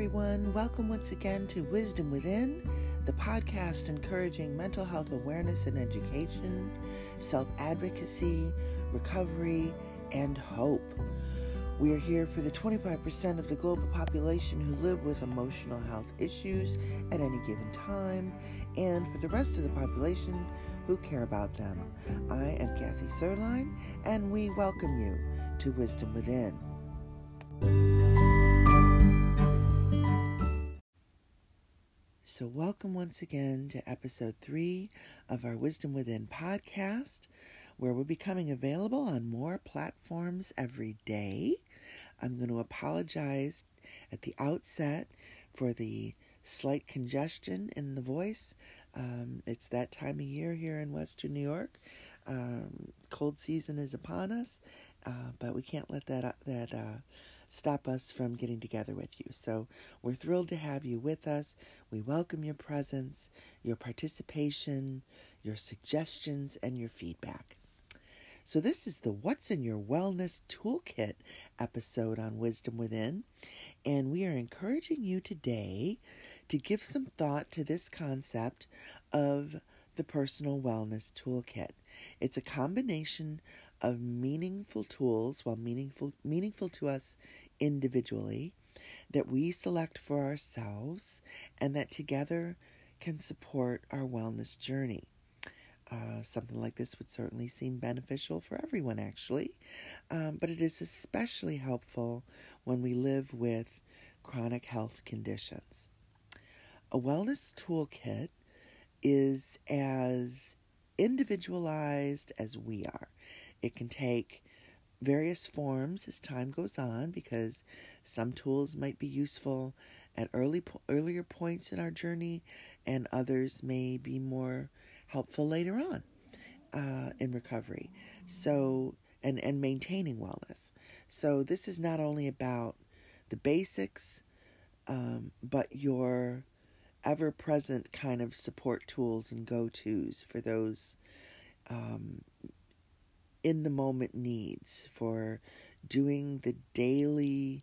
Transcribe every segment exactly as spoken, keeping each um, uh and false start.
everyone. Welcome once again to Wisdom Within, the podcast encouraging mental health awareness and education, self-advocacy, recovery, and hope. We are here for the twenty-five percent of the global population who live with emotional health issues at any given time, and for the rest of the population who care about them. I am Kathy Sirlein, and we welcome you to Wisdom Within. So welcome once again to episode three of our Wisdom Within podcast, where we'll be coming available on more platforms every day. I'm going to apologize at the outset for the slight congestion in the voice. Um, it's that time of year here in Western New York. Um, cold season is upon us, uh, but we can't let that, uh, that uh, stop us from getting together with you. So we're thrilled to have you with us. We welcome your presence, your participation, your suggestions, and your feedback. So this is the What's in Your Wellness Toolkit episode on Wisdom Within, and we are encouraging you today to give some thought to this concept of the Personal Wellness Toolkit. It's a combination of meaningful tools, while meaningful, meaningful to us individually, that we select for ourselves and that together can support our wellness journey. Uh, something like this would certainly seem beneficial for everyone, actually, um, but it is especially helpful when we live with chronic health conditions. A wellness toolkit is as individualized as we are. It can take various forms as time goes on, because some tools might be useful at early po- earlier points in our journey, and others may be more helpful later on uh, in recovery. So, and, and maintaining wellness. So this is not only about the basics, um, but your ever-present kind of support tools and go-tos for those um, in-the-moment needs, for doing the daily,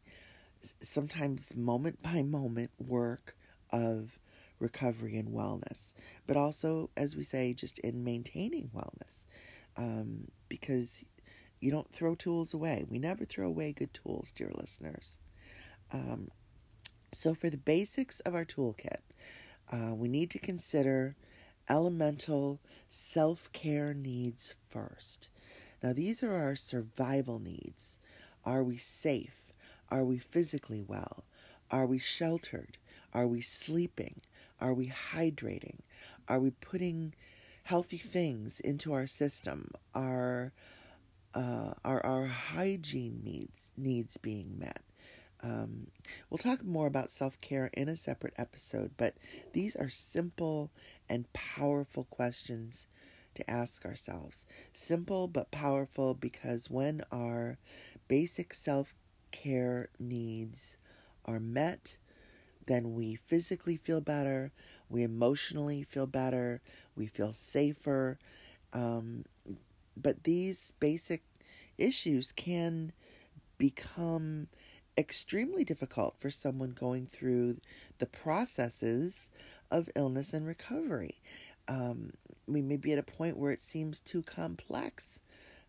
sometimes moment-by-moment work of recovery and wellness, but also, as we say, just in maintaining wellness, um, because you don't throw tools away. We never throw away good tools, dear listeners. Um, so for the basics of our toolkit, uh, we need to consider elemental self-care needs first. Now, these are our survival needs. Are we safe? Are we physically well? Are we sheltered? Are we sleeping? Are we hydrating? Are we putting healthy things into our system? Are uh, are our hygiene needs needs being met? Um, we'll talk more about self-care in a separate episode, but these are simple and powerful questions to ask ourselves. Simple but powerful, because when our basic self-care needs are met, then we physically feel better, we emotionally feel better, we feel safer. Um, but these basic issues can become extremely difficult for someone going through the processes of illness and recovery. Um, we may be at a point where it seems too complex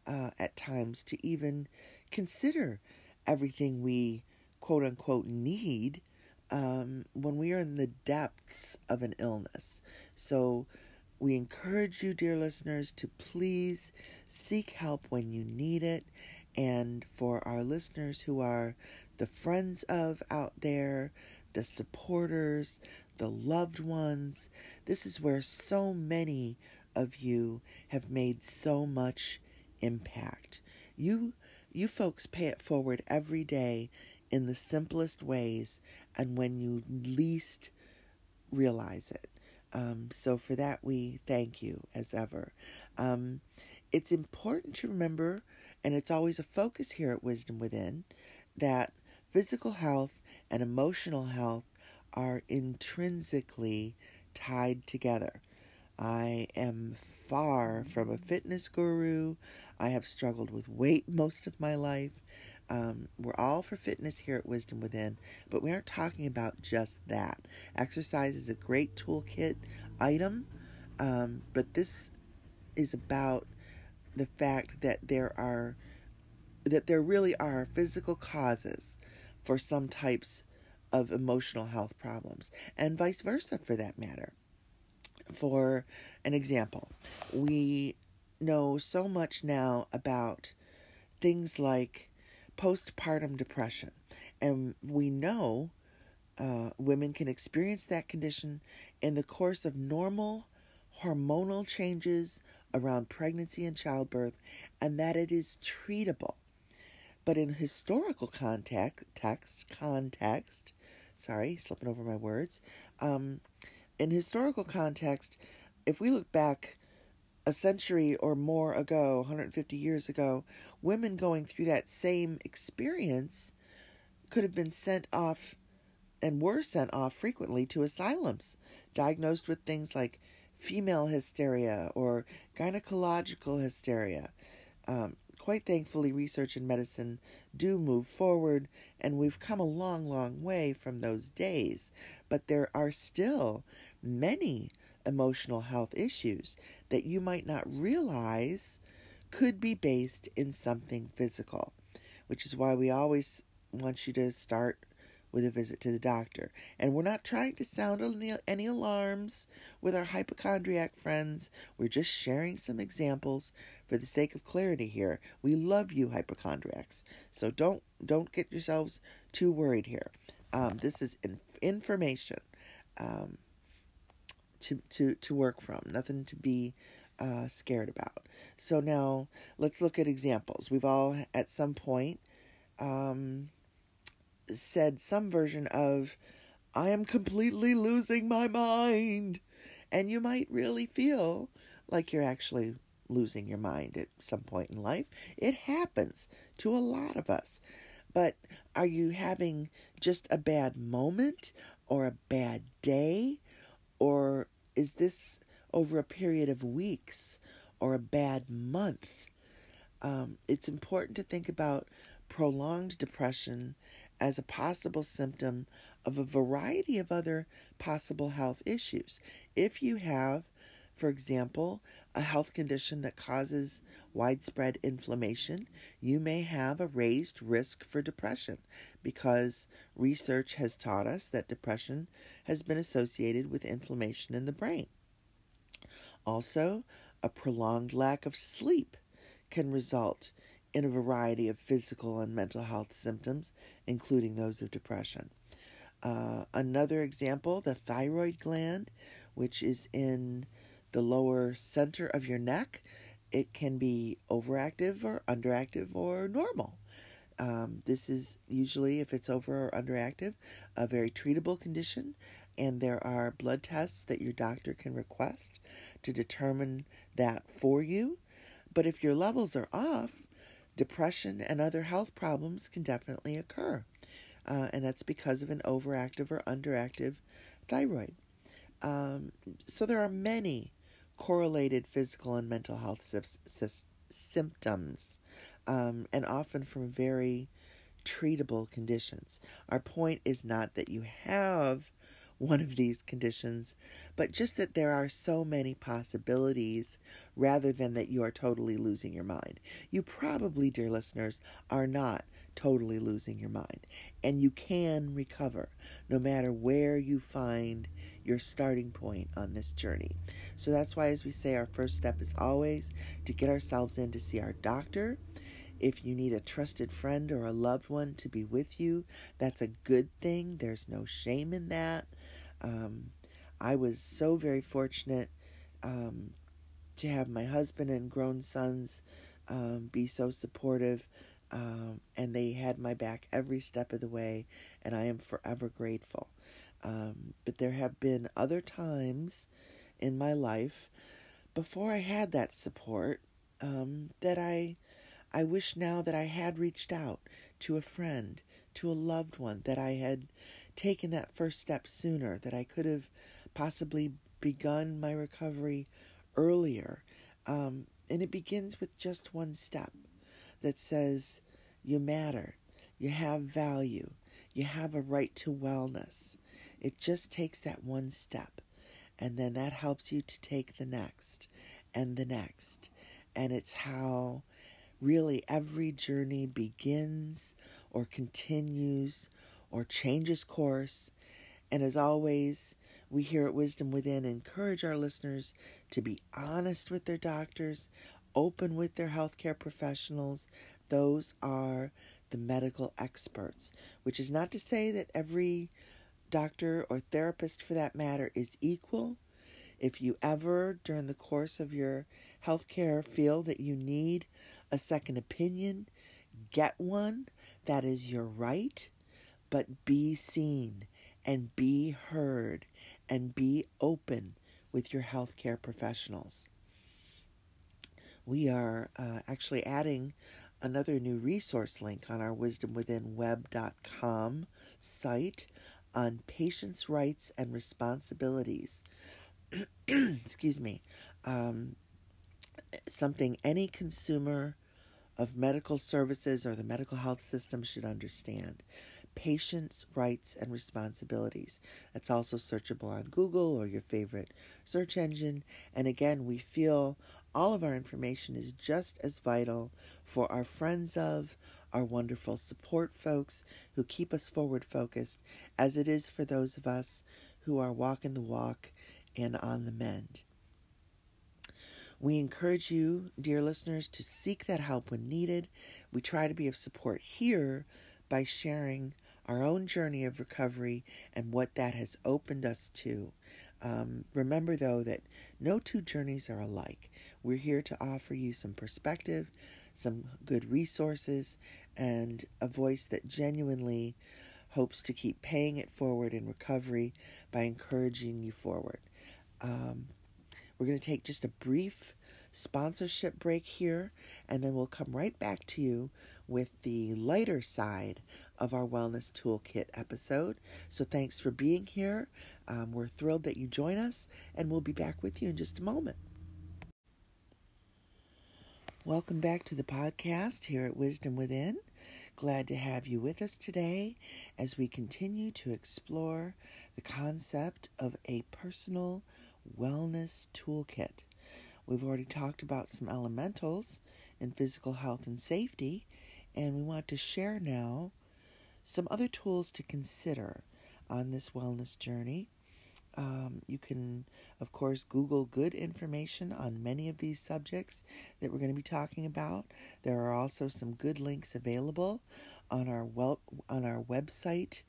uh, at times to even consider everything we quote-unquote need Um, when we are in the depths of an illness. So we encourage you, dear listeners, to please seek help when you need it. And for our listeners who are the friends of out there, the supporters, the loved ones, this is where so many of you have made so much impact. You, you folks pay it forward every day in the simplest ways, and when you least realize it. Um, so for that, we thank you as ever. Um, it's important to remember, and it's always a focus here at Wisdom Within, that physical health and emotional health are intrinsically tied together. I am far from a fitness guru. I have struggled with weight most of my life. Um, we're all for fitness here at Wisdom Within, but we aren't talking about just that. Exercise is a great toolkit item, um, but this is about the fact that there are, that there really are physical causes for some types of emotional health problems, and vice versa for that matter. For an example, we know so much now about things like postpartum depression, and we know uh, women can experience that condition in the course of normal hormonal changes around pregnancy and childbirth, and that it is treatable. But in historical context, text, context, sorry, slipping over my words, um, in historical context, if we look back a century or more ago, one hundred fifty years ago, women going through that same experience could have been sent off and were sent off frequently to asylums, diagnosed with things like female hysteria or gynecological hysteria. Um, quite thankfully, research and medicine do move forward, and we've come a long, long way from those days. But there are still many emotional health issues that you might not realize could be based in something physical, which is why we always want you to start with a visit to the doctor. And we're not trying to sound any alarms with our hypochondriac friends. We're just sharing some examples for the sake of clarity here. We love you, hypochondriacs, so don't don't get yourselves too worried here. Um, this is in- information. Um, To, to, to work from, nothing to be uh, scared about. So now let's look at examples. We've all at some point um, said some version of, I am completely losing my mind. And you might really feel like you're actually losing your mind at some point in life. It happens to a lot of us. But are you having just a bad moment or a bad day? Or is this over a period of weeks or a bad month? Um, it's important to think about prolonged depression as a possible symptom of a variety of other possible health issues. If you have, for example, a health condition that causes widespread inflammation, you may have a raised risk for depression because research has taught us that depression has been associated with inflammation in the brain. Also, a prolonged lack of sleep can result in a variety of physical and mental health symptoms, including those of depression. Uh, another example, the thyroid gland, which is in the lower center of your neck, it can be overactive or underactive or normal. Um, this is usually, if it's over or underactive, a very treatable condition, and there are blood tests that your doctor can request to determine that for you. But if your levels are off, depression and other health problems can definitely occur, uh, and that's because of an overactive or underactive thyroid. Um, so there are many correlated physical and mental health sy- sy- symptoms, um, and often from very treatable conditions. Our point is not that you have one of these conditions, but just that there are so many possibilities rather than that you are totally losing your mind. You probably, dear listeners, are not totally losing your mind, and you can recover no matter where you find your starting point on this journey. So that's why, as we say, our first step is always to get ourselves in to see our doctor. If you need a trusted friend or a loved one to be with you, that's a good thing. There's no shame in that. Um, I was so very fortunate um, to have my husband and grown sons um, be so supportive. Um, and they had my back every step of the way, and I am forever grateful. Um, but there have been other times in my life before I had that support um, that I I wish now that I had reached out to a friend, to a loved one, that I had taken that first step sooner, that I could have possibly begun my recovery earlier. Um, and it begins with just one step that says, you matter, you have value, you have a right to wellness. It just takes that one step, and then that helps you to take the next and the next. And it's how really every journey begins or continues or changes course. And as always, we here at Wisdom Within encourage our listeners to be honest with their doctors, open with their healthcare professionals. Those are the medical experts, which is not to say that every doctor or therapist, for that matter, is equal. If you ever, during the course of your healthcare, feel that you need a second opinion, get one. That is your right. But be seen and be heard and be open with your healthcare professionals. We are uh, actually adding another new resource link on our wisdom within web dot com site on patients' rights and responsibilities. Excuse me. Um, something any consumer of medical services or the medical health system should understand. Patients' rights and responsibilities. That's also searchable on Google or your favorite search engine. And again, we feel all of our information is just as vital for our friends of, our wonderful support folks who keep us forward focused, as it is for those of us who are walking the walk and on the mend. We encourage you, dear listeners, to seek that help when needed. We try to be of support here by sharing our own journey of recovery and what that has opened us to. Um, remember, though, that no two journeys are alike. We're here to offer you some perspective, some good resources, and a voice that genuinely hopes to keep paying it forward in recovery by encouraging you forward. Um, we're going to take just a brief sponsorship break here, and then we'll come right back to you with the lighter side of our Wellness Toolkit episode. So thanks for being here. Um, we're thrilled that you join us, and we'll be back with you in just a moment. Welcome back to the podcast here at Wisdom Within. Glad to have you with us today as we continue to explore the concept of a personal wellness toolkit. We've already talked about some elementals in physical health and safety, and we want to share now some other tools to consider on this wellness journey. Um, you can, of course, Google good information on many of these subjects that we're going to be talking about. There are also some good links available on our well on our website,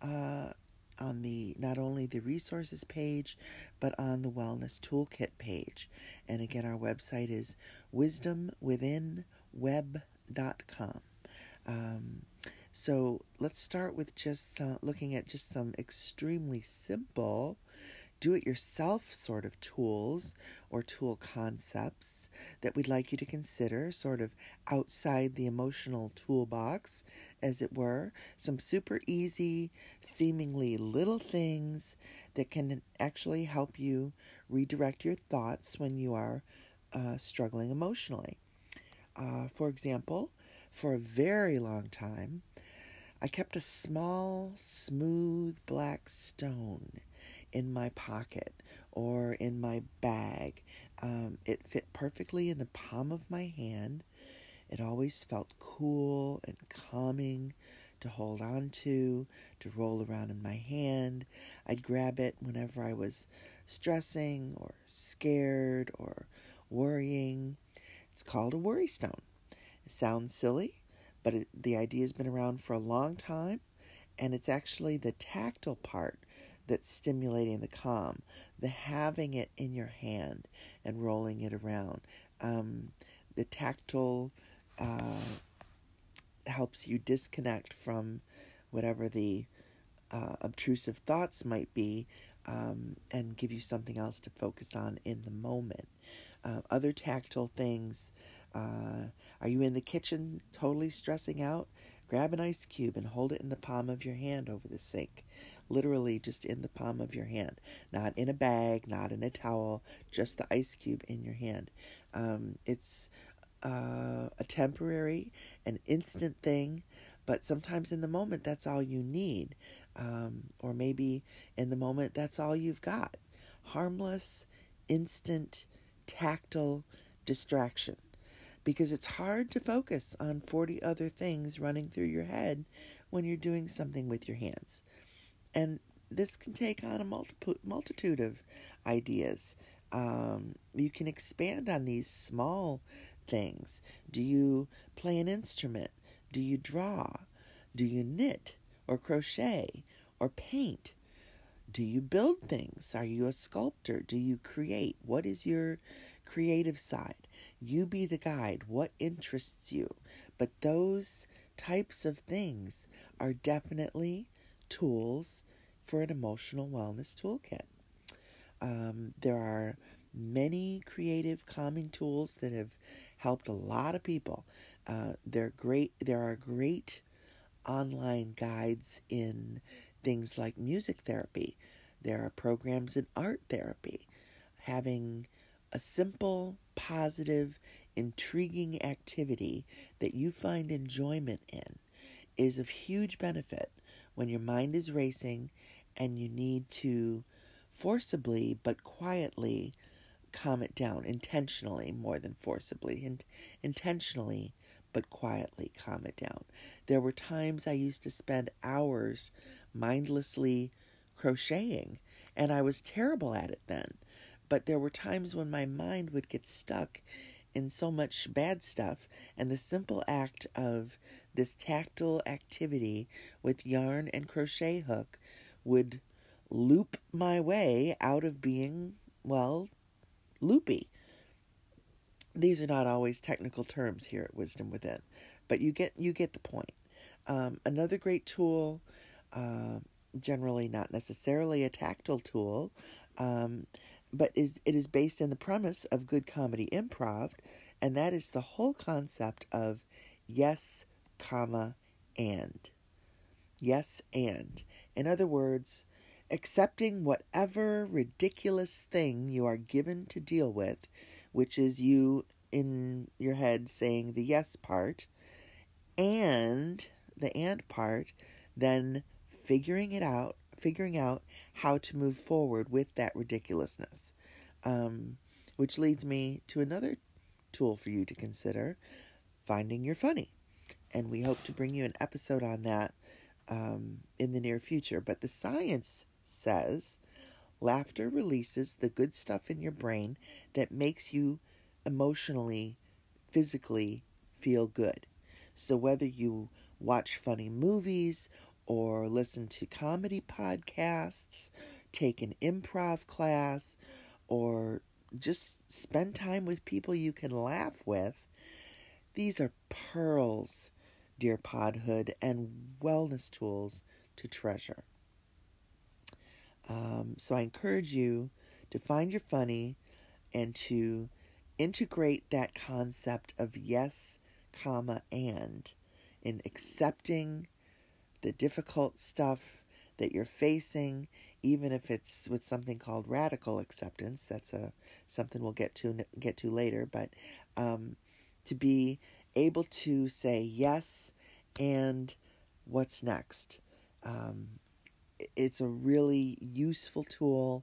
uh, on the not only the resources page, but on the Wellness Toolkit page. And again, our website is wisdom within web dot com. Um, So let's start with just uh, looking at just some extremely simple do-it-yourself sort of tools or tool concepts that we'd like you to consider sort of outside the emotional toolbox, as it were. Some super easy, seemingly little things that can actually help you redirect your thoughts when you are uh, struggling emotionally. Uh, for example, for a very long time, I kept a small, smooth black stone in my pocket or in my bag. Um, it fit perfectly in the palm of my hand. It always felt cool and calming to hold on to, to roll around in my hand. I'd grab it whenever I was stressing or scared or worrying. It's called a worry stone. It sounds silly, but it, the idea has been around for a long time, and it's actually the tactile part that's stimulating the calm, the having it in your hand and rolling it around. Um, the tactile uh, helps you disconnect from whatever the uh, obtrusive thoughts might be, um, and give you something else to focus on in the moment. Uh, other tactile things. Uh, are you in the kitchen totally stressing out? Grab an ice cube and hold it in the palm of your hand over the sink. literally just in the palm of your hand, not in a bag, not in a towel, just the ice cube in your hand. Um, it's uh, a temporary, an instant thing, but sometimes in the moment, that's all you need. Um, or maybe in the moment, that's all you've got. Harmless, instant, tactile distraction. Because it's hard to focus on forty other things running through your head when you're doing something with your hands. And this can take on a multiple, multitude of ideas. Um, you can expand on these small things. Do you play an instrument? Do you draw? Do you knit or crochet or paint? Do you build things? Are you a sculptor? Do you create? What is your creative side? You be the guide. What interests you? But those types of things are definitely tools for an emotional wellness toolkit. Um, there are many creative calming tools that have helped a lot of people. Uh, they're great. There are great online guides in things like music therapy. There are programs in art therapy. Having a simple, positive, intriguing activity that you find enjoyment in is of huge benefit when your mind is racing and you need to forcibly but quietly calm it down, intentionally more than forcibly, and intentionally but quietly calm it down. There were times I used to spend hours mindlessly crocheting, and I was terrible at it then. But there were times when my mind would get stuck in so much bad stuff, and the simple act of this tactile activity with yarn and crochet hook would loop my way out of being, well, loopy. These are not always technical terms here at Wisdom Within, but you get you get the point. Um, another great tool, uh, generally not necessarily a tactile tool, um, but is it is based in the premise of good comedy improv, and that is the whole concept of yes, comma, and. Yes, and. In other words, accepting whatever ridiculous thing you are given to deal with, which is you in your head saying the yes part, and the and part, then figuring it out, figuring out how to move forward with that ridiculousness, um, which leads me to another tool for you to consider, finding your funny. And we hope to bring you an episode on that um, in the near future. But the science says laughter releases the good stuff in your brain that makes you emotionally, physically feel good. So whether you watch funny movies or listen to comedy podcasts, take an improv class, or just spend time with people you can laugh with. These are pearls, dear podhood, and wellness tools to treasure. Um, so I encourage you to find your funny and to integrate that concept of yes, comma, and in accepting the difficult stuff that you're facing, even if it's with something called radical acceptance. That's a something we'll get to get to later. But um, to be able to say yes and what's next, um, it's a really useful tool,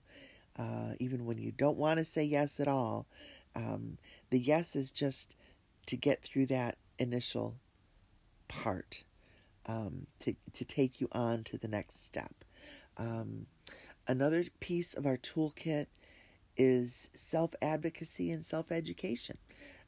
uh, even when you don't want to say yes at all. Um, the yes is just to get through that initial part. Um, to, to take you on to the next step. Um, another piece of our toolkit is self-advocacy and self-education.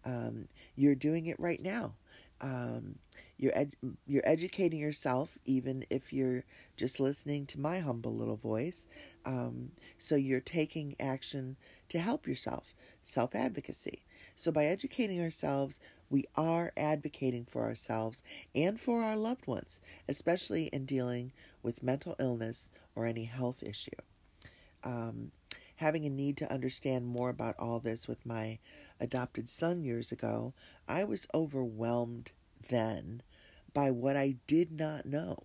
Um, you're doing it right now. Um, you're ed- you're educating yourself, even if you're just listening to my humble little voice. Um, so you're taking action to help yourself, self-advocacy. So by educating ourselves, we are advocating for ourselves and for our loved ones, especially in dealing with mental illness or any health issue. Um, having a need to understand more about all this with my adopted son years ago, I was overwhelmed then by what I did not know.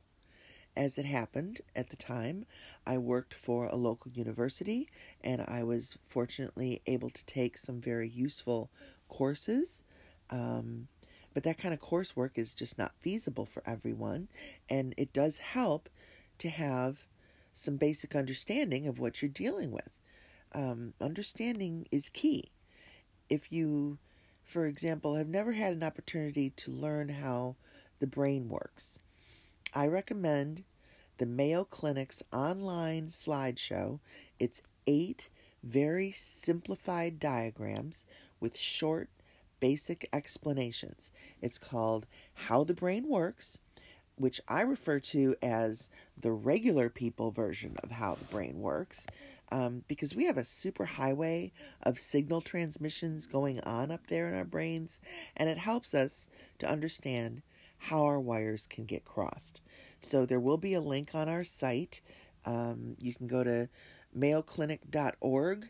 as it happened at the time, I worked for a local university, and I was fortunately able to take some very useful courses. Um, but that kind of coursework is just not feasible for everyone, and it does help to have some basic understanding of what you're dealing with. Um, understanding is key. If you, for example, have never had an opportunity to learn how the brain works, I recommend the Mayo Clinic's online slideshow. It's eight very simplified diagrams with short, basic explanations. It's called How the Brain Works, which I refer to as the regular people version of How the Brain Works, um, because we have a super highway of signal transmissions going on up there in our brains, and it helps us to understand how our wires can get crossed. So there will be a link on our site. Um, you can go to mayo clinic dot org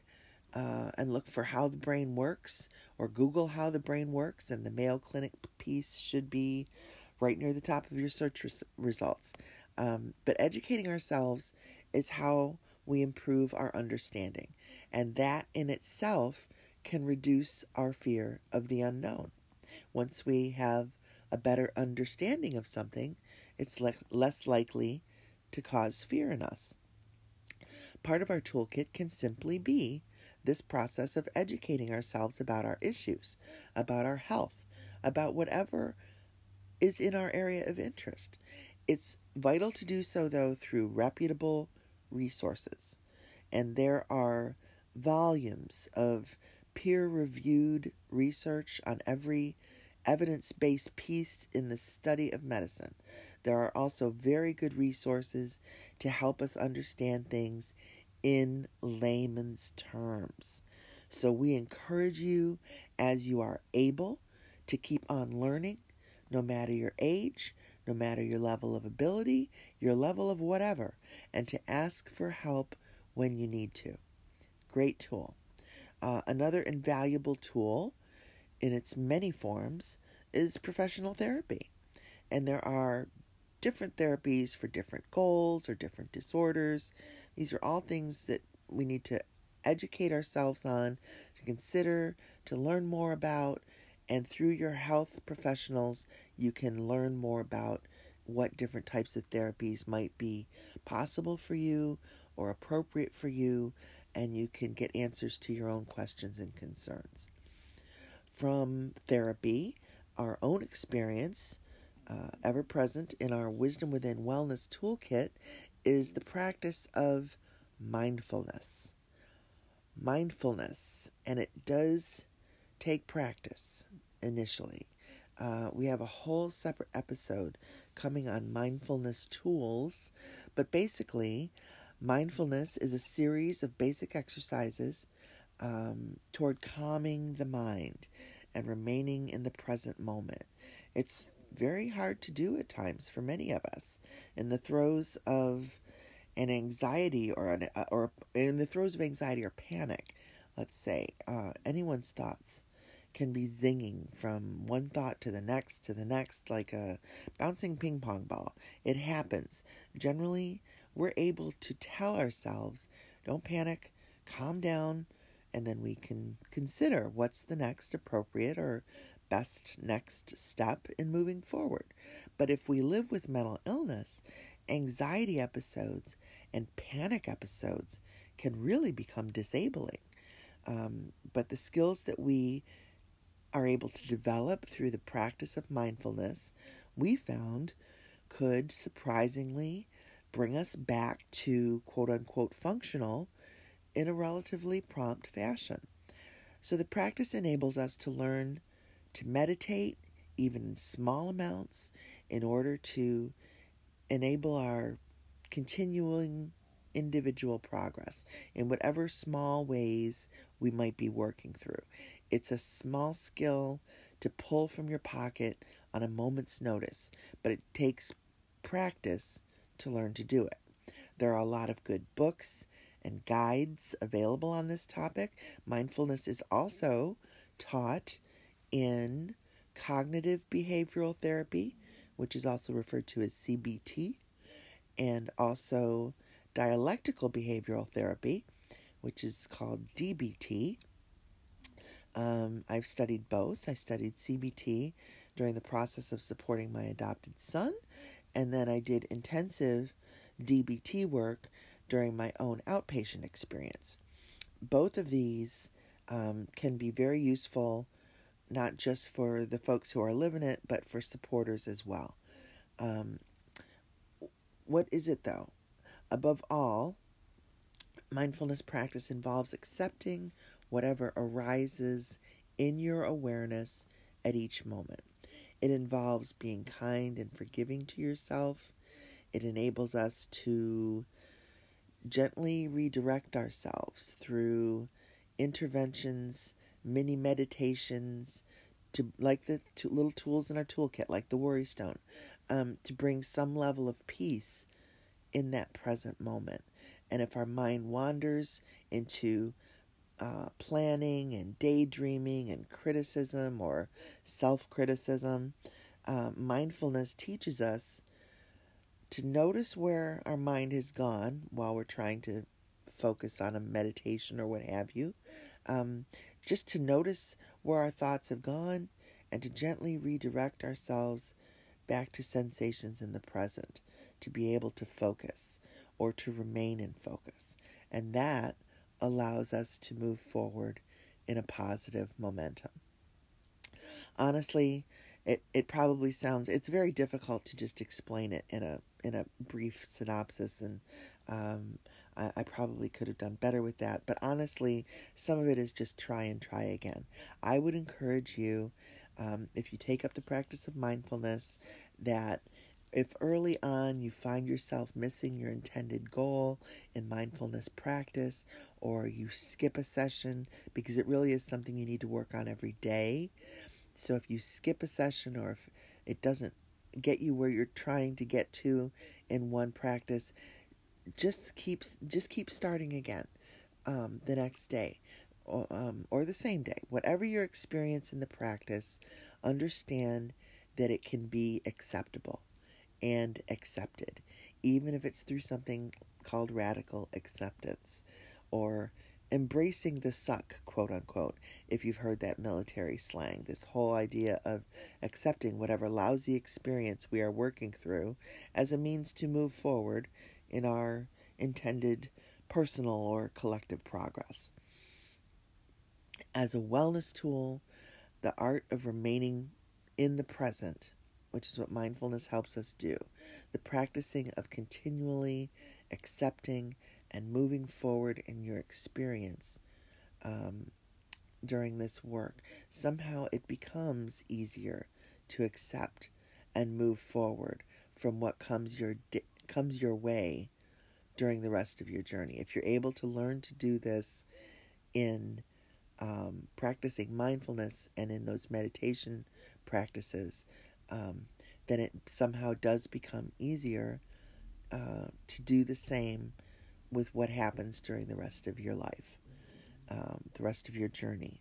uh, and look for How the Brain Works, or Google How the Brain Works, and the Mayo Clinic piece should be right near the top of your search res- results. Um, but educating ourselves is how we improve our understanding. And that in itself can reduce our fear of the unknown. Once we have a better understanding of something, it's le- less likely to cause fear in us. Part of our toolkit can simply be this process of educating ourselves about our issues, about our health, about whatever is in our area of interest. It's vital to do so, though, through reputable resources. And there are volumes of peer-reviewed research on every evidence-based piece in the study of medicine. There are also very good resources to help us understand things in layman's terms. So we encourage you, as you are able, to keep on learning, no matter your age, no matter your level of ability, your level of whatever, and to ask for help when you need to. Great tool. Uh, another invaluable tool in its many forms is professional therapy. And there are different therapies for different goals or different disorders. These are all things that we need to educate ourselves on, to consider, to learn more about. And through your health professionals, you can learn more about what different types of therapies might be possible for you or appropriate for you, and you can get answers to your own questions and concerns. From therapy, our own experience, uh, ever present in our Wisdom Within Wellness Toolkit, is the practice of mindfulness. Mindfulness, and it does take practice initially. Uh, we have a whole separate episode coming on mindfulness tools, but basically, mindfulness is a series of basic exercises um, toward calming the mind and remaining in the present moment. It's very hard to do at times for many of us in the throes of an anxiety or an, or in the throes of anxiety or panic. Let's say uh, anyone's thoughts can be zinging from one thought to the next to the next, like a bouncing ping pong ball. It happens. Generally, we're able to tell ourselves, don't panic, calm down, and then we can consider what's the next appropriate or best next step in moving forward. But if we live with mental illness, anxiety episodes and panic episodes can really become disabling. Um, but the skills that we are able to develop through the practice of mindfulness, we found could surprisingly bring us back to quote-unquote functional in a relatively prompt fashion. So the practice enables us to learn to meditate, even in small amounts, in order to enable our continuing individual progress in whatever small ways we might be working through. It's a small skill to pull from your pocket on a moment's notice, but it takes practice to learn to do it. There are a lot of good books and guides available on this topic. Mindfulness is also taught in cognitive behavioral therapy, which is also referred to as C B T, and also dialectical behavioral therapy, which is called D B T. Um, I've studied both. I studied C B T during the process of supporting my adopted son, and then I did intensive D B T work during my own outpatient experience. Both of these um, can be very useful, not just for the folks who are living it, but for supporters as well. Um, what is it though? Above all, mindfulness practice involves accepting whatever arises in your awareness at each moment. It involves being kind and forgiving to yourself. It enables us to gently redirect ourselves through interventions, mini meditations, to like the to little tools in our toolkit, like the worry stone, um, to bring some level of peace in that present moment. And if our mind wanders into uh, planning and daydreaming and criticism or self-criticism, uh, mindfulness teaches us to notice where our mind has gone while we're trying to focus on a meditation or what have you. Um, just to notice where our thoughts have gone and to gently redirect ourselves back to sensations in the present, to be able to focus or to remain in focus. And that allows us to move forward in a positive momentum. Honestly, It it probably sounds, it's very difficult to just explain it in a in a brief synopsis, and um, I, I probably could have done better with that. But honestly, some of it is just try and try again. I would encourage you, um, if you take up the practice of mindfulness, that if early on you find yourself missing your intended goal in mindfulness practice, or you skip a session, because it really is something you need to work on every day. So if you skip a session or if it doesn't get you where you're trying to get to in one practice, just keep, just keep starting again um, the next day or, um, or the same day. Whatever your experience in the practice, understand that it can be acceptable and accepted, even if it's through something called radical acceptance or embracing the suck, quote unquote, if you've heard that military slang, this whole idea of accepting whatever lousy experience we are working through as a means to move forward in our intended personal or collective progress. As a wellness tool, the art of remaining in the present, which is what mindfulness helps us do, the practicing of continually accepting and moving forward in your experience um, during this work, somehow it becomes easier to accept and move forward from what comes your di- comes your way during the rest of your journey. If you're able to learn to do this in um, practicing mindfulness and in those meditation practices, um, then it somehow does become easier uh, to do the same with what happens during the rest of your life, um, the rest of your journey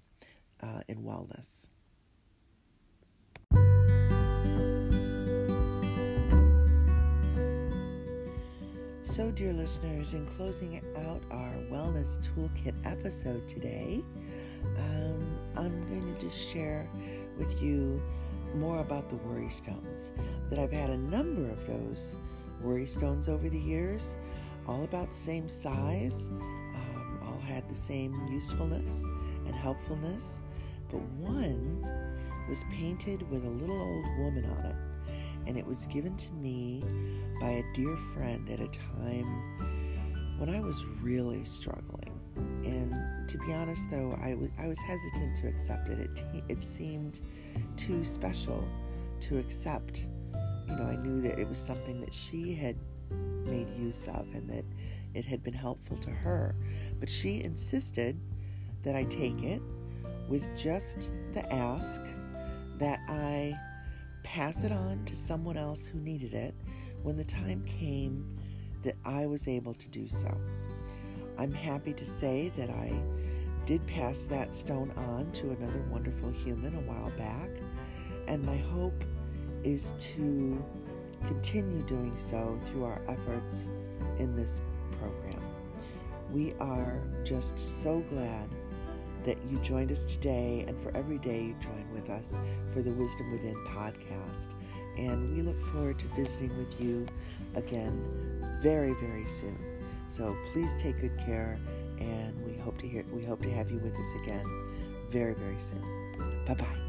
uh, in wellness. So, dear listeners, in closing out our Wellness Toolkit episode today, um, I'm going to just share with you more about the worry stones, that I've had a number of those worry stones over the years, all about the same size, um, all had the same usefulness and helpfulness, but one was painted with a little old woman on it, and it was given to me by a dear friend at a time when I was really struggling. And to be honest, though, I was I was hesitant to accept it. It it seemed too special to accept. You know, I knew that it was something that she had made use of and that it had been helpful to her, but she insisted that I take it with just the ask that I pass it on to someone else who needed it when the time came that I was able to do so. I'm happy to say that I did pass that stone on to another wonderful human a while back, and my hope is to continue doing so through our efforts in this program. We are just so glad that you joined us today and for every day you join with us for the Wisdom Within podcast. And we look forward to visiting with you again very, very soon. So please take good care, and we hope to hear, we hope to have you with us again very, very soon. Bye-bye.